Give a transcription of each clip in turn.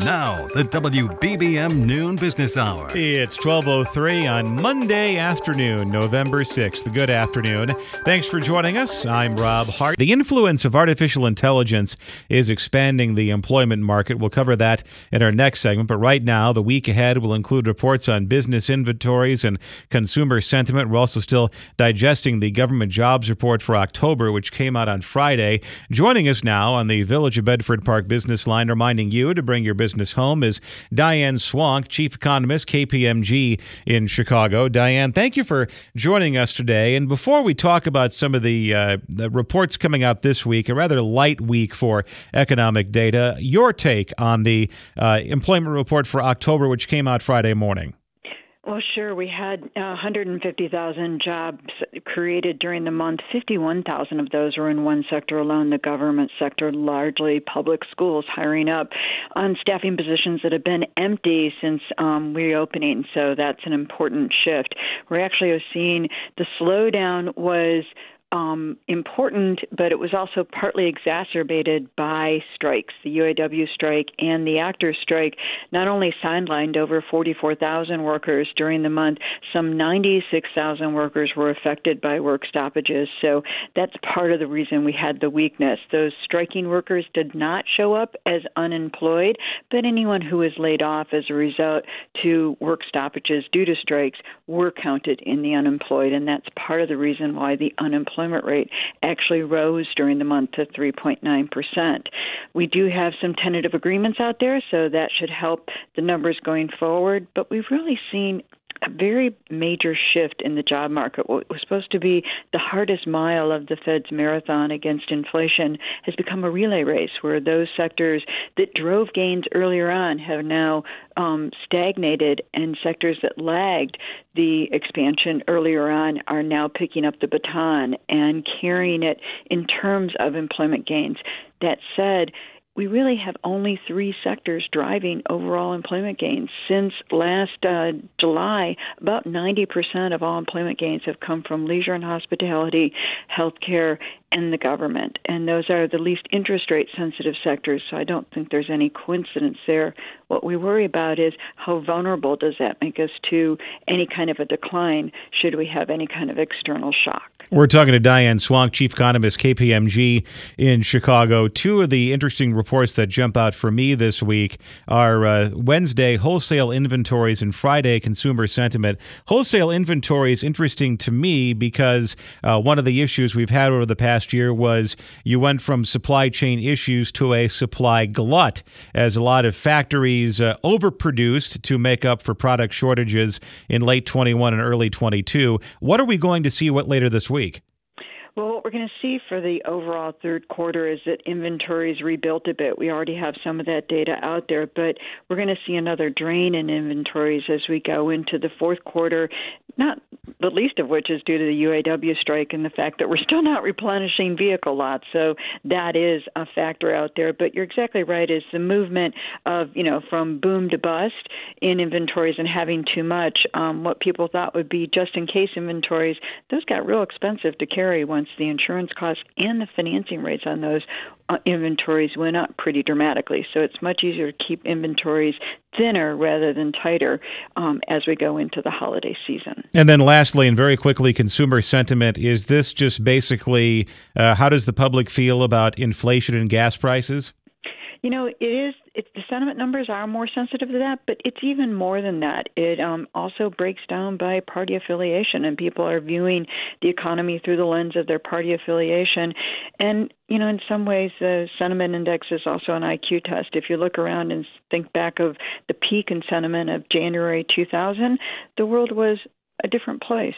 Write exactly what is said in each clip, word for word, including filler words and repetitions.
Now, the W B B M Noon Business Hour. It's twelve oh three on Monday afternoon, November sixth. Good afternoon. Thanks for joining us. I'm Rob Hart. The influence of artificial intelligence is expanding the employment market. We'll cover that in our next segment. But right now, the week ahead will include reports on business inventories and consumer sentiment. We're also still digesting the government jobs report for October, which came out on Friday. Joining us now on the Village of Bedford Park business line, reminding you to bring your business business home, is Diane Swonk, Chief Economist, K P M G in Chicago. Diane, thank you for joining us today. And before we talk about some of the, uh, the reports coming out this week, a rather light week for economic data, your take on the uh, employment report for October, which came out Friday morning. Well, sure. We had uh, one hundred fifty thousand jobs created during the month. fifty-one thousand of those were in one sector alone, the government sector, largely public schools hiring up on staffing positions that have been empty since um, reopening. So that's an important shift. We're actually seeing the slowdown was Um, important, but it was also partly exacerbated by strikes. The U A W strike and the actors' strike not only sidelined over forty-four thousand workers during the month, some ninety-six thousand workers were affected by work stoppages. So that's part of the reason we had the weakness. Those striking workers did not show up as unemployed, but anyone who was laid off as a result to work stoppages due to strikes were counted in the unemployed, and that's part of the reason why the unemployed rate actually rose during the month to three point nine percent. We do have some tentative agreements out there, so that should help the numbers going forward, but we've really seen a very major shift in the job market. What was supposed to be the hardest mile of the Fed's marathon against inflation has become a relay race where those sectors that drove gains earlier on have now um, stagnated, and sectors that lagged the expansion earlier on are now picking up the baton and carrying it in terms of employment gains. That said, we really have only three sectors driving overall employment gains. Since last uh, July, about ninety percent of all employment gains have come from leisure and hospitality, healthcare, and the government. And those are the least interest rate sensitive sectors, so I don't think there's any coincidence there. What we worry about is how vulnerable does that make us to any kind of a decline should we have any kind of external shock. We're talking to Diane Swonk, Chief Economist, K P M G in Chicago. Two of the interesting reports that jump out for me this week are uh, Wednesday wholesale inventories and Friday consumer sentiment. Wholesale inventory is interesting to me because uh, one of the issues we've had over the past year was you went from supply chain issues to a supply glut as a lot of factories uh, overproduced to make up for product shortages in late twenty-one and early twenty-two. What are we going to see what later this week? Well, what we're going to see for the overall third quarter is that inventories rebuilt a bit. We already have some of that data out there, but we're going to see another drain in inventories as we go into the fourth quarter, not the least of which is due to the U A W strike and the fact that we're still not replenishing vehicle lots. So that is a factor out there. But you're exactly right, is the movement of, you know, from boom to bust in inventories and having too much. Um, what people thought would be just-in-case inventories, those got real expensive to carry once the insurance costs and the financing rates on those uh, inventories went up pretty dramatically. So it's much easier to keep inventories thinner rather than tighter um, as we go into the holiday season. And then lastly, and very quickly, consumer sentiment. Is this just basically uh, how does the public feel about inflation and gas prices? You know, it is it, the sentiment numbers are more sensitive to that, but it's even more than that. It um, also breaks down by party affiliation, and people are viewing the economy through the lens of their party affiliation. And, you know, in some ways, the sentiment index is also an I Q test. If you look around and think back of the peak in sentiment of January two thousand, the world was a different place.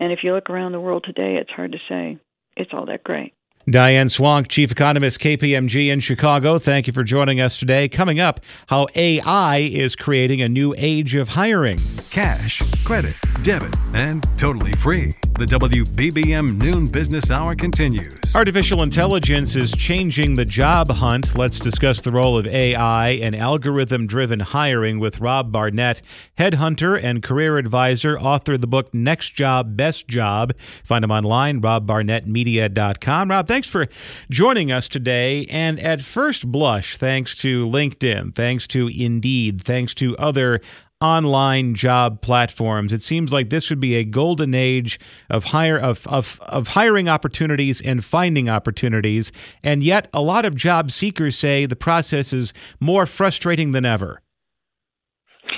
And if you look around the world today, it's hard to say it's all that great. Diane Swonk, Chief Economist, K P M G in Chicago. Thank you for joining us today. Coming up, how A I is creating a new age of hiring. Cash, credit, debit, and totally free. The W B B M Noon Business Hour continues. Artificial intelligence is changing the job hunt. Let's discuss the role of A I and algorithm-driven hiring with Rob Barnett, headhunter and career advisor, author of the book Next Job, Best Job. Find him online, rob barnett media dot com. Rob, thanks for joining us today. And at first blush, thanks to LinkedIn, thanks to Indeed, thanks to other online job platforms, it seems like this would be a golden age of hire of, of of hiring opportunities and finding opportunities, and yet a lot of job seekers say the process is more frustrating than ever.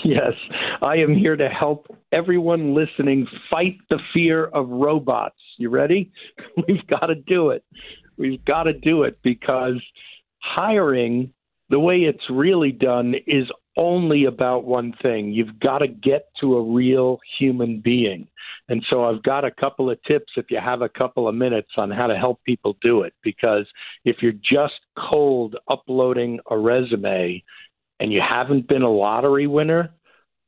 Yes, I am here to help everyone listening fight the fear of robots. You ready? We've got to do it. We've got to do it because hiring, the way it's really done, is only about one thing. You've got to get to a real human being. And so I've got a couple of tips, if you have a couple of minutes, on how to help people do it. Because if you're just cold uploading a resume and you haven't been a lottery winner,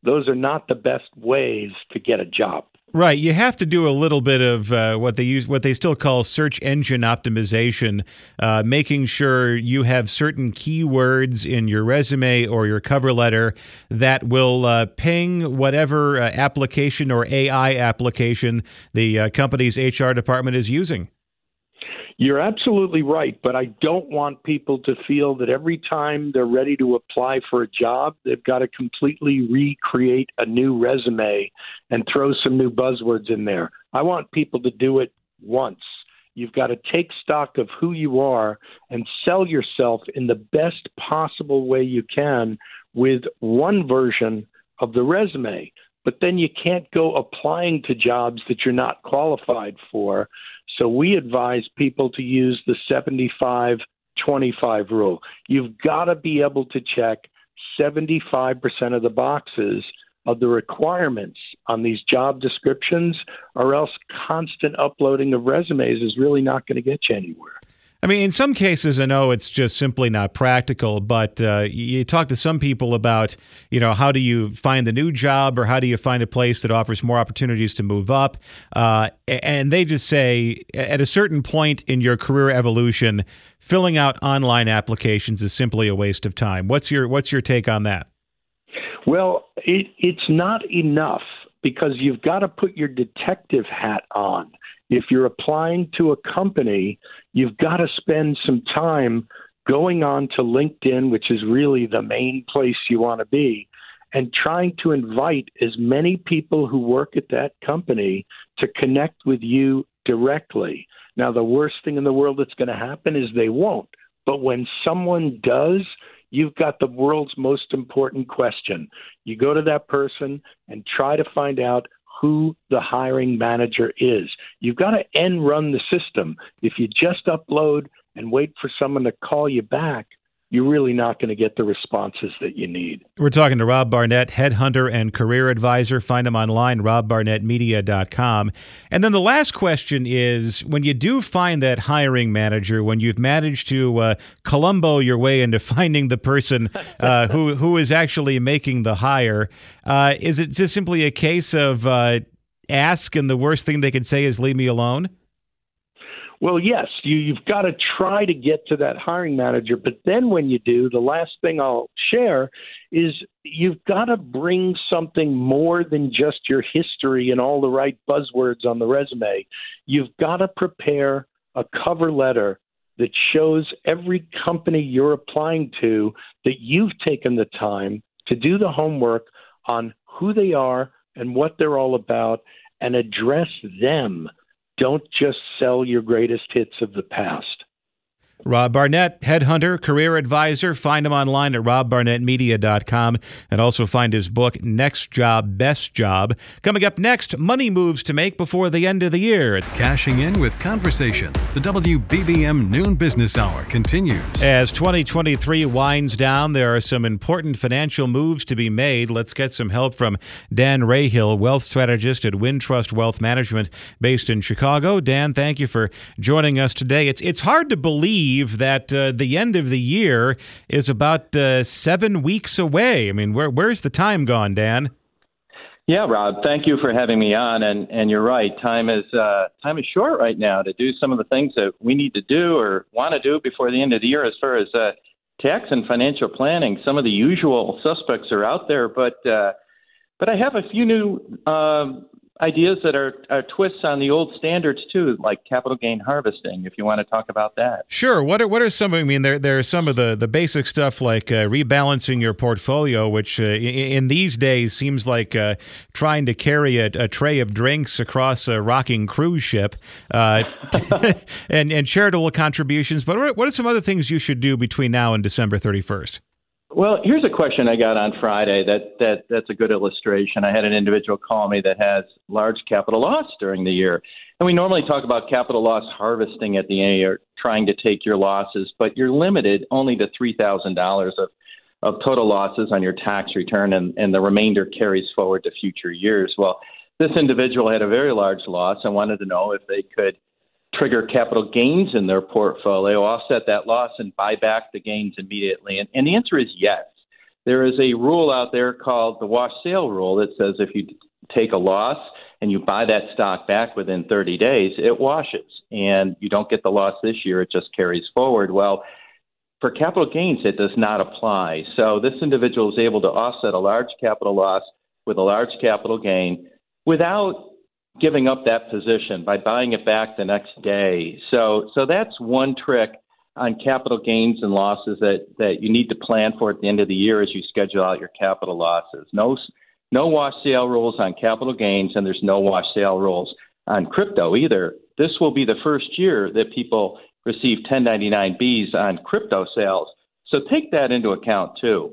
those are not the best ways to get a job. Right. You have to do a little bit of uh, what they use, what they still call search engine optimization, uh, making sure you have certain keywords in your resume or your cover letter that will uh, ping whatever uh, application or A I application the uh, company's H R department is using. You're absolutely right, but I don't want people to feel that every time they're ready to apply for a job, they've got to completely recreate a new resume and throw some new buzzwords in there. I want people to do it once. You've got to take stock of who you are and sell yourself in the best possible way you can with one version of the resume. But then you can't go applying to jobs that you're not qualified for. So we advise people to use the seventy-five twenty-five rule. You've got to be able to check seventy-five percent of the boxes of the requirements on these job descriptions, or else constant uploading of resumes is really not going to get you anywhere. I mean, in some cases, I know it's just simply not practical, but uh, you talk to some people about, you know, how do you find the new job, or how do you find a place that offers more opportunities to move up? Uh, and they just say at a certain point in your career evolution, filling out online applications is simply a waste of time. What's your what's your take on that? Well, it, it's not enough, because you've got to put your detective hat on. If you're applying to a company, you've got to spend some time going on to LinkedIn, which is really the main place you want to be, and trying to invite as many people who work at that company to connect with you directly. Now, the worst thing in the world that's going to happen is they won't. But when someone does, you've got the world's most important question. You go to that person and try to find out who the hiring manager is. You've got to end run the system. If you just upload and wait for someone to call you back, you're really not going to get the responses that you need. We're talking to Rob Barnett, headhunter and career advisor. Find him online, rob barnett media dot com. And then the last question is, when you do find that hiring manager, when you've managed to uh, Columbo your way into finding the person uh, who who is actually making the hire, uh, is it just simply a case of uh, ask and the worst thing they can say is leave me alone? Well, yes, you, you've got to try to get to that hiring manager. But then when you do, the last thing I'll share is you've got to bring something more than just your history and all the right buzzwords on the resume. You've got to prepare a cover letter that shows every company you're applying to that you've taken the time to do the homework on who they are and what they're all about, and address them. Don't just sell your greatest hits of the past. Rob Barnett, headhunter, career advisor. Find him online at rob barnett media dot com and also find his book, Next Job, Best Job. Coming up next, money moves to make before the end of the year. Cashing in with conversation. The W B B M Noon Business Hour continues. As twenty twenty-three winds down, there are some important financial moves to be made. Let's get some help from Dan Rahill, wealth strategist at Wintrust Wealth Management based in Chicago. Dan, thank you for joining us today. It's, it's hard to believe that uh, the end of the year is about uh, seven weeks away. I mean, where, where's the time gone, Dan? Yeah, Rob, thank you for having me on. And, and you're right. Time is uh, time is short right now to do some of the things that we need to do or want to do before the end of the year as far as uh, tax and financial planning. Some of the usual suspects are out there, but uh, but I have a few new uh, ideas that are, are twists on the old standards too, like capital gain harvesting, if you want to talk about that. Sure. What are what are some? I mean, there there are some of the, the basic stuff like uh, rebalancing your portfolio, which uh, in, in these days seems like uh, trying to carry a, a tray of drinks across a rocking cruise ship, uh, and and charitable contributions. But what are, what are some other things you should do between now and December thirty-first? Well, here's a question I got on Friday that, that that's a good illustration. I had an individual call me that has large capital loss during the year. And we normally talk about capital loss harvesting at the end of the year, trying to take your losses, but you're limited only to three thousand dollars of, of total losses on your tax return, and, and the remainder carries forward to future years. Well, this individual had a very large loss and wanted to know if they could trigger capital gains in their portfolio, offset that loss, and buy back the gains immediately. And, and the answer is yes. There is a rule out there called the wash sale rule that says if you take a loss and you buy that stock back within thirty days, it washes, and you don't get the loss this year. It just carries forward. Well, for capital gains, it does not apply. So this individual is able to offset a large capital loss with a large capital gain without giving up that position by buying it back the next day. So so that's one trick on capital gains and losses that, that you need to plan for at the end of the year as you schedule out your capital losses. No no wash sale rules on capital gains, and there's no wash sale rules on crypto either. This will be the first year that people receive ten ninety-nine B's on crypto sales. So take that into account too.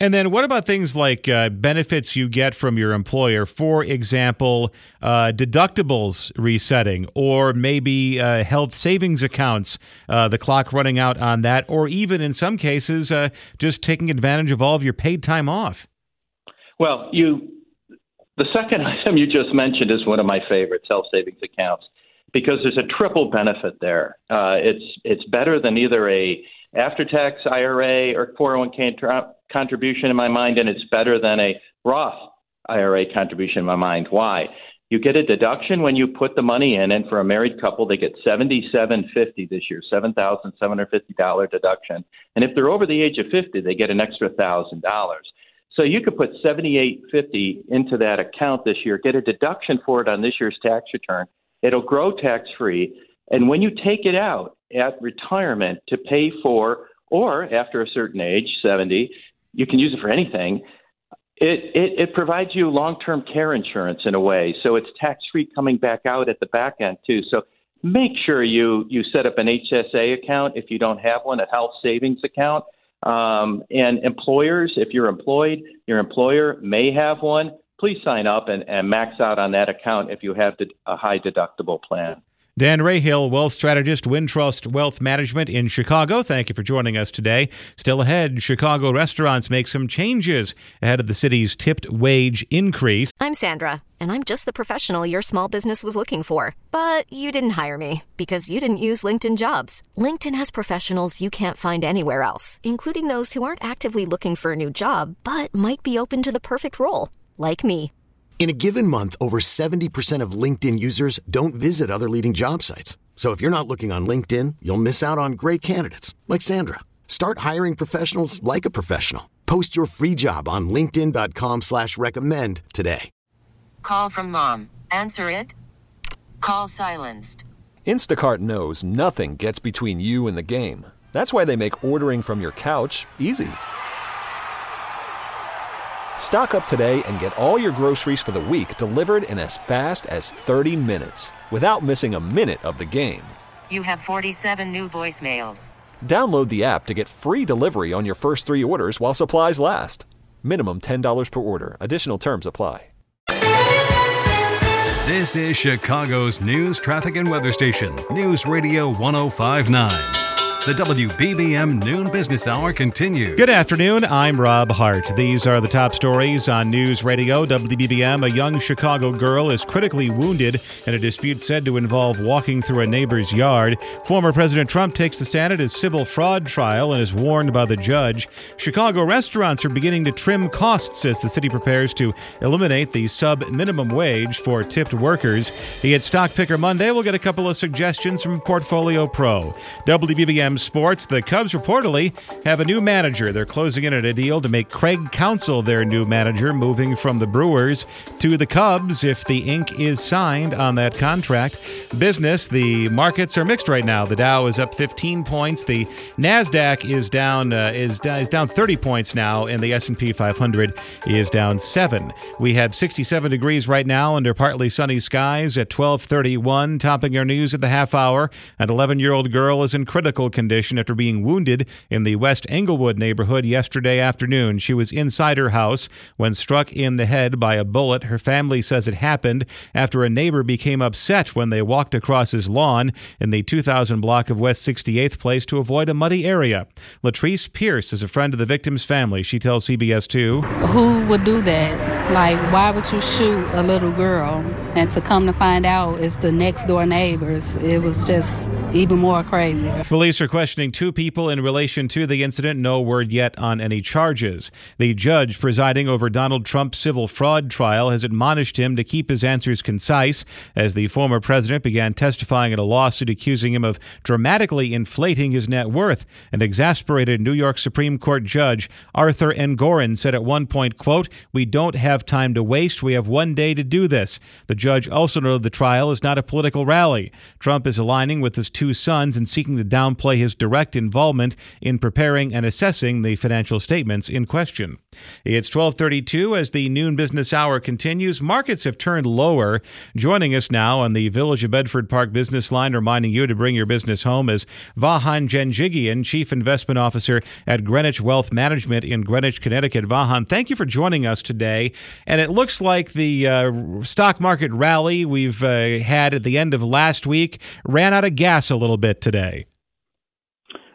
And then what about things like uh, benefits you get from your employer? For example, uh, deductibles resetting, or maybe uh, health savings accounts, uh, the clock running out on that, or even in some cases, uh, just taking advantage of all of your paid time off. Well, you, the second item you just mentioned is one of my favorites, health savings accounts, because there's a triple benefit there. Uh, it's, it's better than either a after-tax I R A or four oh one k contribution in my mind, and it's better than a Roth I R A contribution in my mind. Why? You get a deduction when you put the money in, and for a married couple, they get seventy-seven fifty this year, seven thousand seven hundred fifty dollars deduction. And if they're over the age of fifty, they get an extra one thousand dollars. So you could put seventy-eight fifty into that account this year, get a deduction for it on this year's tax return. It'll grow tax-free, and when you take it out at retirement to pay for, or after a certain age, seventy, you can use it for anything. It, it, it provides you long-term care insurance in a way. So it's tax-free coming back out at the back end too. So make sure you, you set up an H S A account if you don't have one, a health savings account. Um, and employers, if you're employed, your employer may have one. Please sign up and, and max out on that account if you have a high deductible plan. Dan Rahill, wealth strategist, Wintrust Wealth Management in Chicago. Thank you for joining us today. Still ahead, Chicago restaurants make some changes ahead of the city's tipped wage increase. I'm Sandra, and I'm just the professional your small business was looking for. But you didn't hire me because you didn't use LinkedIn Jobs. LinkedIn has professionals you can't find anywhere else, including those who aren't actively looking for a new job, but might be open to the perfect role, like me. In a given month, over seventy percent of LinkedIn users don't visit other leading job sites. So if you're not looking on LinkedIn, you'll miss out on great candidates like Sandra. Start hiring professionals like a professional. Post your free job on linkedin dot com slash recommend today. Call from mom. Answer it. Call silenced. Instacart knows nothing gets between you and the game. That's why they make ordering from your couch easy. Stock up today and get all your groceries for the week delivered in as fast as thirty minutes without missing a minute of the game. You have forty-seven new voicemails. Download the app to get free delivery on your first three orders while supplies last. Minimum ten dollars per order. Additional terms apply. This is Chicago's news, traffic, and weather station, News Radio one oh five point nine. The W B B M Noon Business Hour continues. Good afternoon. I'm Rob Hart. These are the top stories on News Radio W B B M. A young Chicago girl is critically wounded in a dispute said to involve walking through a neighbor's yard. Former President Trump takes the stand at his civil fraud trial and is warned by the judge. Chicago restaurants are beginning to trim costs as the city prepares to eliminate the sub-minimum wage for tipped workers. The It's Stock Picker Monday. We'll get a couple of suggestions from Portfolio Pro. W B B M Sports. The Cubs reportedly have a new manager. They're closing in at a deal to make Craig Counsell their new manager, moving from the Brewers to the Cubs if the ink is signed on that contract. Business. The markets are mixed right now. The Dow is up fifteen points. The NASDAQ is down uh, is, is down thirty points now, and the S and P five hundred is down seven. We have sixty-seven degrees right now under partly sunny skies at twelve thirty-one. Topping our news at the half hour, an eleven-year-old girl is in critical condition after being wounded in the West Englewood neighborhood yesterday afternoon. She was inside her house when struck in the head by a bullet. Her family says it happened after a neighbor became upset when they walked across his lawn in the two thousand block of West sixty-eighth Place to avoid a muddy area. Latrice Pierce is a friend of the victim's family. She tells C B S two. Who would do that? Like, why would you shoot a little girl? And to come to find out, it's the next door neighbors. It was just even more crazy. Police are questioning two people in relation to the incident. No word yet on any charges. The judge presiding over Donald Trump's civil fraud trial has admonished him to keep his answers concise as the former president began testifying in a lawsuit accusing him of dramatically inflating his net worth. An exasperated New York Supreme Court judge, Arthur Engoron, said at one point, quote, "We don't have time to waste. We have one day to do this." The judge also noted the trial is not a political rally. Trump is aligning with his two sons and seeking to downplay his direct involvement in preparing and assessing the financial statements in question. It's twelve thirty-two as the noon business hour continues. Markets have turned lower. Joining us now on the Village of Bedford Park business line, reminding you to bring your business home, is Vahan Janjigian, Chief Investment Officer at Greenwich Wealth Management in Greenwich, Connecticut. Vahan, thank you for joining us today. And it looks like the uh, stock market rally we've uh, had at the end of last week ran out of gas a little bit today.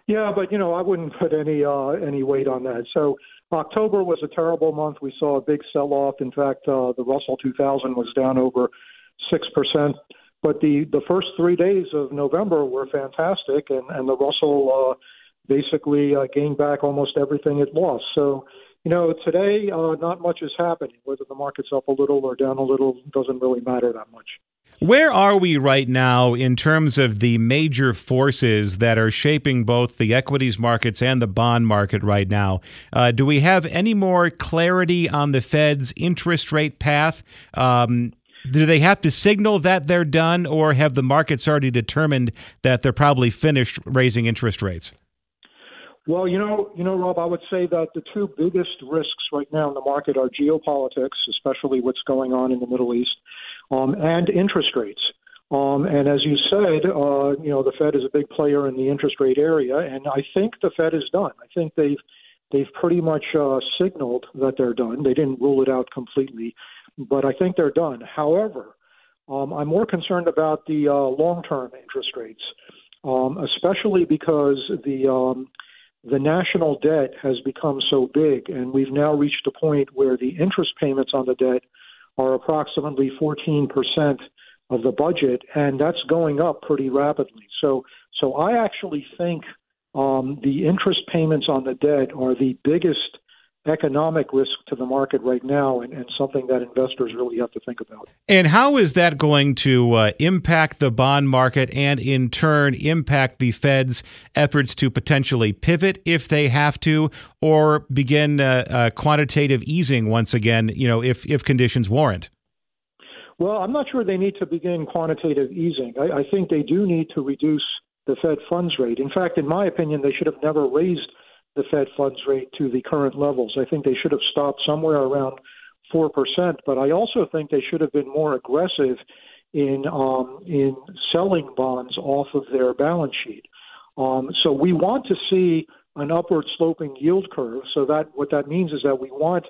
Yeah, but, you know, I wouldn't put any uh, any weight on that. So October was a terrible month. We saw a big sell-off. In fact, uh, the Russell two thousand was down over six percent. But the, the first three days of November were fantastic, and, and the Russell uh, basically uh, gained back almost everything it lost. So, you know, today uh, not much is happening. Whether the market's up a little or down a little doesn't really matter that much. Where are we right now in terms of the major forces that are shaping both the equities markets and the bond market right now? Uh, do we have any more clarity on the Fed's interest rate path? Um, do they have to signal that they're done, or have the markets already determined that they're probably finished raising interest rates? Well, you know, you know, Rob, I would say that the two biggest risks right now in the market are geopolitics, especially what's going on in the Middle East, um, and interest rates. Um, and as you said, uh, you know, the Fed is a big player in the interest rate area, and I think the Fed is done. I think they've they've pretty much uh, signaled that they're done. They didn't rule it out completely, but I think they're done. However, um, I'm more concerned about the uh, long-term interest rates, um, especially because the um, The national debt has become so big, and we've now reached a point where the interest payments on the debt are approximately fourteen percent of the budget, and that's going up pretty rapidly. So so I actually think um, the interest payments on the debt are the biggest economic risk to the market right now, and, and something that investors really have to think about. And how is that going to uh, impact the bond market and in turn impact the Fed's efforts to potentially pivot if they have to, or begin uh, uh, quantitative easing once again, you know, if, if conditions warrant? Well, I'm not sure they need to begin quantitative easing. I, I think they do need to reduce the Fed funds rate. In fact, in my opinion, they should have never raised the Fed funds rate to the current levels. I think they should have stopped somewhere around four percent, but I also think they should have been more aggressive in um, in selling bonds off of their balance sheet. Um, so we want to see an upward sloping yield curve. So that what that means is that we want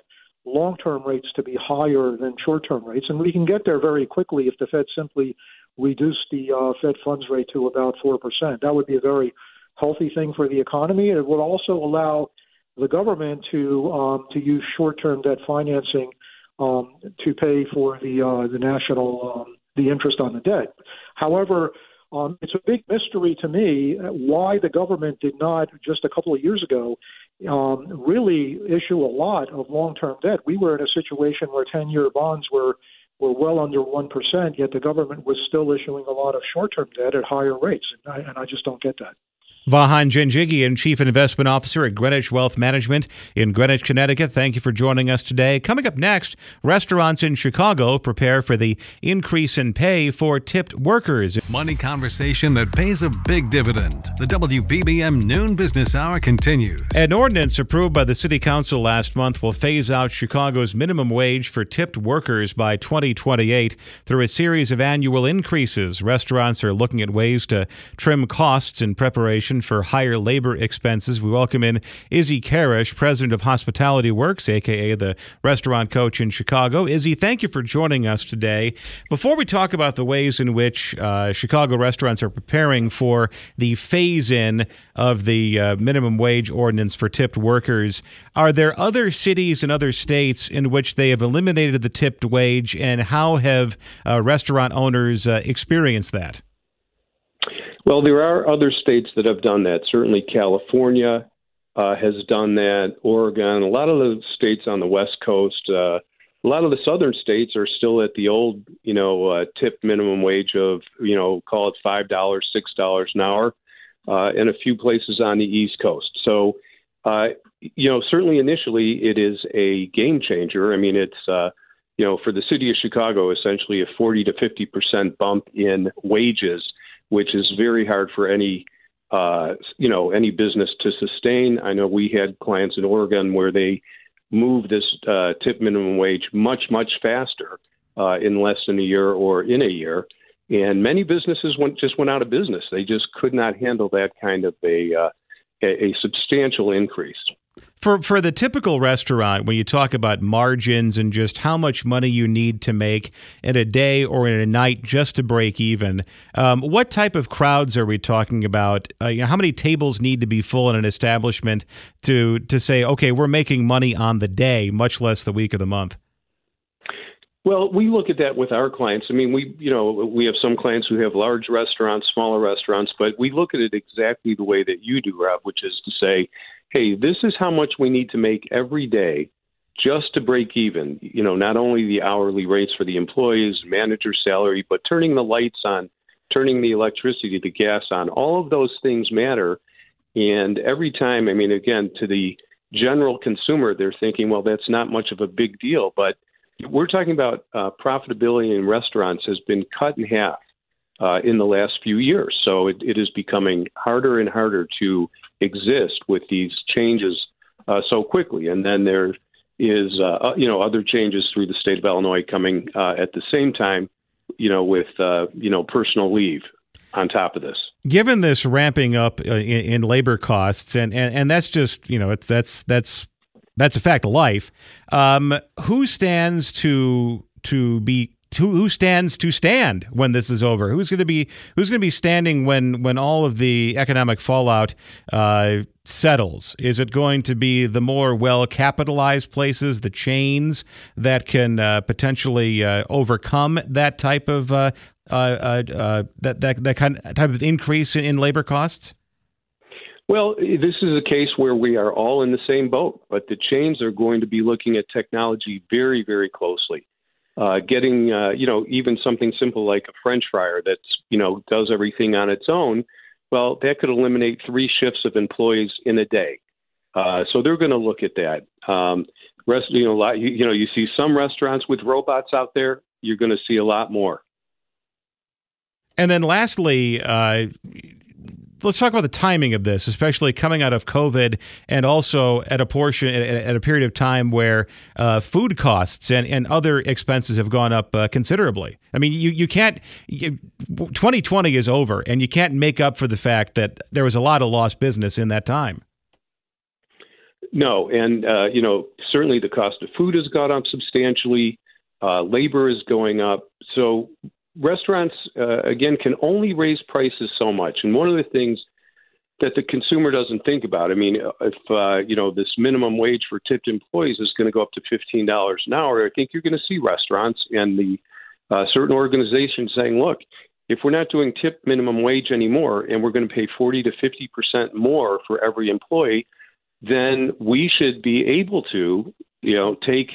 long-term rates to be higher than short-term rates, and we can get there very quickly if the Fed simply reduced the uh, Fed funds rate to about four percent. That would be a very healthy thing for the economy. It would also allow the government to um, to use short-term debt financing um, to pay for the uh, the national um, the interest on the debt. However, um, it's a big mystery to me why the government did not just a couple of years ago um, really issue a lot of long-term debt. We were in a situation where ten-year bonds were were well under one percent, yet the government was still issuing a lot of short-term debt at higher rates, and I, and I just don't get that. Vahan Janjigian, Chief Investment Officer at Greenwich Wealth Management in Greenwich, Connecticut. Thank you for joining us today. Coming up next, restaurants in Chicago prepare for the increase in pay for tipped workers. Money conversation that pays a big dividend. The W B B M Noon Business Hour continues. An ordinance approved by the City Council last month will phase out Chicago's minimum wage for tipped workers by twenty twenty-eight through a series of annual increases. Restaurants are looking at ways to trim costs in preparation for higher labor expenses. We welcome in Izzy Carish, president of Hospitality Works, a k a the restaurant coach in Chicago. Izzy, thank you for joining us today. Before we talk about the ways in which uh, Chicago restaurants are preparing for the phase-in of the uh, minimum wage ordinance for tipped workers, are there other cities and other states in which they have eliminated the tipped wage, and how have uh, restaurant owners uh, experienced that? Well, there are other states that have done that. Certainly California uh, has done that, Oregon, a lot of the states on the West Coast. Uh, a lot of the southern states are still at the old, you know, uh, tip minimum wage of, you know, call it five dollars, six dollars an hour, uh, and a few places on the East Coast. So, uh, you know, certainly initially it is a game changer. I mean, it's, uh, you know, for the city of Chicago, essentially a forty to fifty percent bump in wages, which is very hard for any, uh, you know, any business to sustain. I know we had clients in Oregon where they moved this uh, tip minimum wage much, much faster uh, in less than a year or in a year. And many businesses went, just went out of business. They just could not handle that kind of a, uh, a, a substantial increase. For for the typical restaurant, when you talk about margins and just how much money you need to make in a day or in a night just to break even, um, what type of crowds are we talking about? Uh, you know, how many tables need to be full in an establishment to to say, okay, we're making money on the day, much less the week or the month? Well, we look at that with our clients. I mean, we you know we have some clients who have large restaurants, smaller restaurants, but we look at it exactly the way that you do, Rob, which is to say, hey, this is how much we need to make every day just to break even. You know, not only the hourly rates for the employees, manager salary, but turning the lights on, turning the electricity, the gas on, all of those things matter. And every time, I mean, again, to the general consumer, they're thinking, well, that's not much of a big deal. But we're talking about uh, profitability in restaurants has been cut in half uh, in the last few years. So it, it is becoming harder and harder to exist with these changes uh, so quickly. And then there is, uh, you know, other changes through the state of Illinois coming uh, at the same time, you know, with, uh, you know, personal leave on top of this. Given this ramping up uh, in, in labor costs, and, and, and that's just, you know, it's, that's, that's, that's a fact of life. Um, who stands to, to be, Who stands to stand when this is over? Who's going to be who's going to be standing when when all of the economic fallout uh, settles? Is it going to be the more well capitalized places, the chains that can uh, potentially uh, overcome that type of uh, uh, uh, that that that kind of type of increase in, in labor costs? Well, this is a case where we are all in the same boat, but the chains are going to be looking at technology very, very closely. Uh, getting, uh, you know, even something simple like a French fryer that's, you know, does everything on its own. Well, that could eliminate three shifts of employees in a day. Uh, so they're going to look at that. Um, rest, you know, a lot, you, you know, you see some restaurants with robots out there. You're going to see a lot more. And then lastly, uh, let's talk about the timing of this, especially coming out of COVID, and also at a portion at a period of time where uh, food costs and, and other expenses have gone up uh, considerably. I mean, you you can't. You, twenty twenty is over, and you can't make up for the fact that there was a lot of lost business in that time. No, and uh, you know, certainly the cost of food has gone up substantially. Uh, labor is going up, so. Restaurants, uh, again, can only raise prices so much. And one of the things that the consumer doesn't think about, I mean, if, uh, you know, this minimum wage for tipped employees is going to go up to fifteen dollars an hour, I think you're going to see restaurants and the uh, certain organizations saying, look, if we're not doing tip minimum wage anymore and we're going to pay forty to fifty percent more for every employee, then we should be able to, you know, take,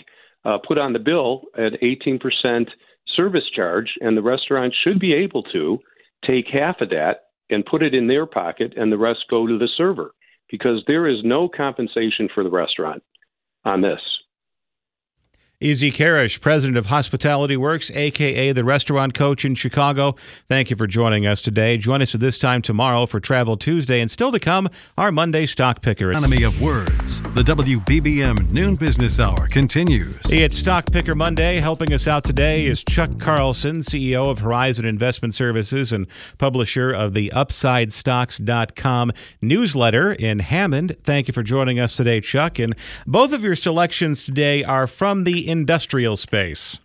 uh, put on the bill at eighteen percent service charge, and the restaurant should be able to take half of that and put it in their pocket and the rest go to the server, because there is no compensation for the restaurant on this. Izzy Carish, president of Hospitality Works, a k a the restaurant coach in Chicago. Thank you for joining us today. Join us at this time tomorrow for Travel Tuesday, and still to come, our Monday Stock Picker. Economy of words. The W B B M Noon Business Hour continues. It's Stock Picker Monday. Helping us out today is Chuck Carlson, C E O of Horizon Investment Services and publisher of the Upside Stocks dot com newsletter in Hammond. Thank you for joining us today, Chuck. And both of your selections today are from the industrial space.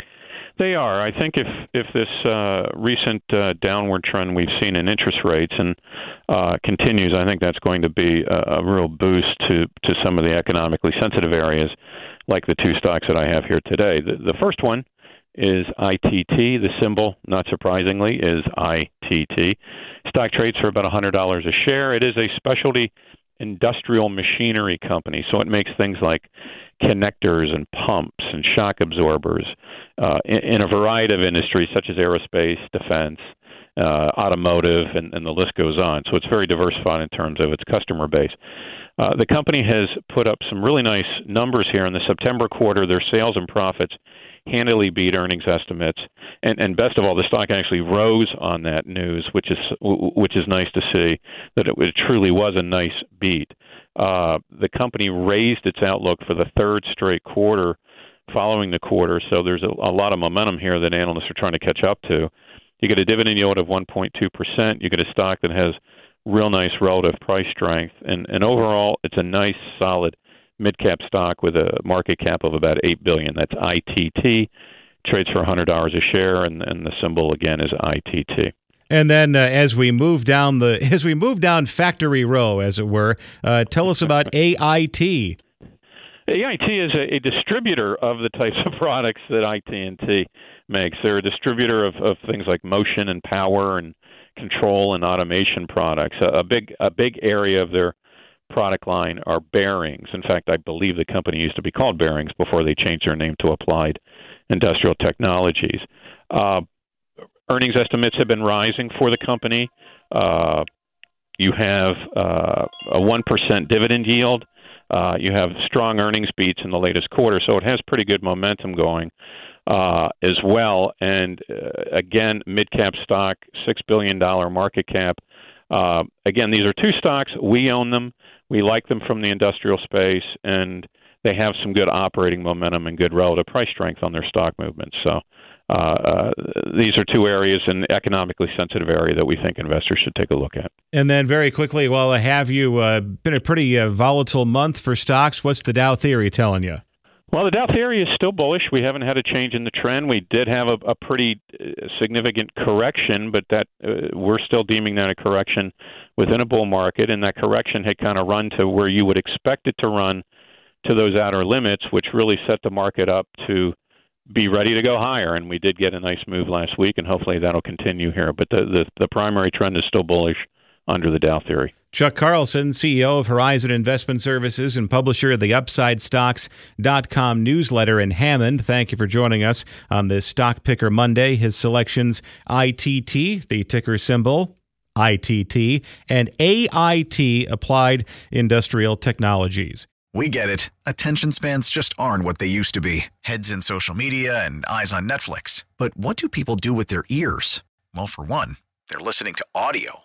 They are. I think if if this uh, recent uh, downward trend we've seen in interest rates and uh, continues, I think that's going to be a, a real boost to, to some of the economically sensitive areas, like the two stocks that I have here today. The, the first one is I T T. The symbol, not surprisingly, is I T T. Stock trades for about one hundred dollars a share. It is a specialty industrial machinery company, so it makes things like connectors and pumps and shock absorbers uh, in, in a variety of industries such as aerospace, defense, uh, automotive, and, and the list goes on. So it's very diversified in terms of its customer base. Uh, the company has put up some really nice numbers here in the September quarter. Their sales and profits handily beat earnings estimates, and, and best of all, the stock actually rose on that news, which is which is nice to see. That it, it truly was a nice beat. Uh, the company raised its outlook for the third straight quarter following the quarter, so there's a, a lot of momentum here that analysts are trying to catch up to. You get a dividend yield of one point two percent. You get a stock that has real nice relative price strength, and, and overall, it's a nice, solid mid-cap stock with a market cap of about eight billion dollars. That's I T T. Trades for one hundred dollars a share, and, and the symbol, again, is I T T. And then, uh, as we move down the as we move down Factory Row, as it were, uh, tell us about A I T. A I T is a, a distributor of the types of products that I T and T makes. They're a distributor of, of things like motion and power and control and automation products. A, a big a big area of their product line are bearings. In fact, I believe the company used to be called Bearings before they changed their name to Applied Industrial Technologies. Uh, Earnings estimates have been rising for the company. Uh, you have uh, a one percent dividend yield. Uh, you have strong earnings beats in the latest quarter, so it has pretty good momentum going uh, as well. And uh, again, mid-cap stock, six billion dollars market cap. Uh, again, these are two stocks. We own them. We like them from the industrial space, and they have some good operating momentum and good relative price strength on their stock movements. So. Uh, uh, these are two areas, an economically sensitive area that we think investors should take a look at. And then very quickly, while I have you, uh, been a pretty uh, volatile month for stocks. What's the Dow theory telling you? Well, the Dow theory is still bullish. We haven't had a change in the trend. We did have a, a pretty significant correction, but that uh, we're still deeming that a correction within a bull market, and that correction had kind of run to where you would expect it to run, to those outer limits, which really set the market up to be ready to go higher, and we did get a nice move last week, and hopefully that'll continue here. But the, the, the primary trend is still bullish under the Dow theory. Chuck Carlson, C E O of Horizon Investment Services and publisher of the Upside Stocks dot com newsletter in Hammond. Thank you for joining us on this Stock Picker Monday. His selections, I T T, the ticker symbol I T T, and A I T, Applied Industrial Technologies. We get it. Attention spans just aren't what they used to be. Heads in social media and eyes on Netflix. But what do people do with their ears? Well, for one, they're listening to audio.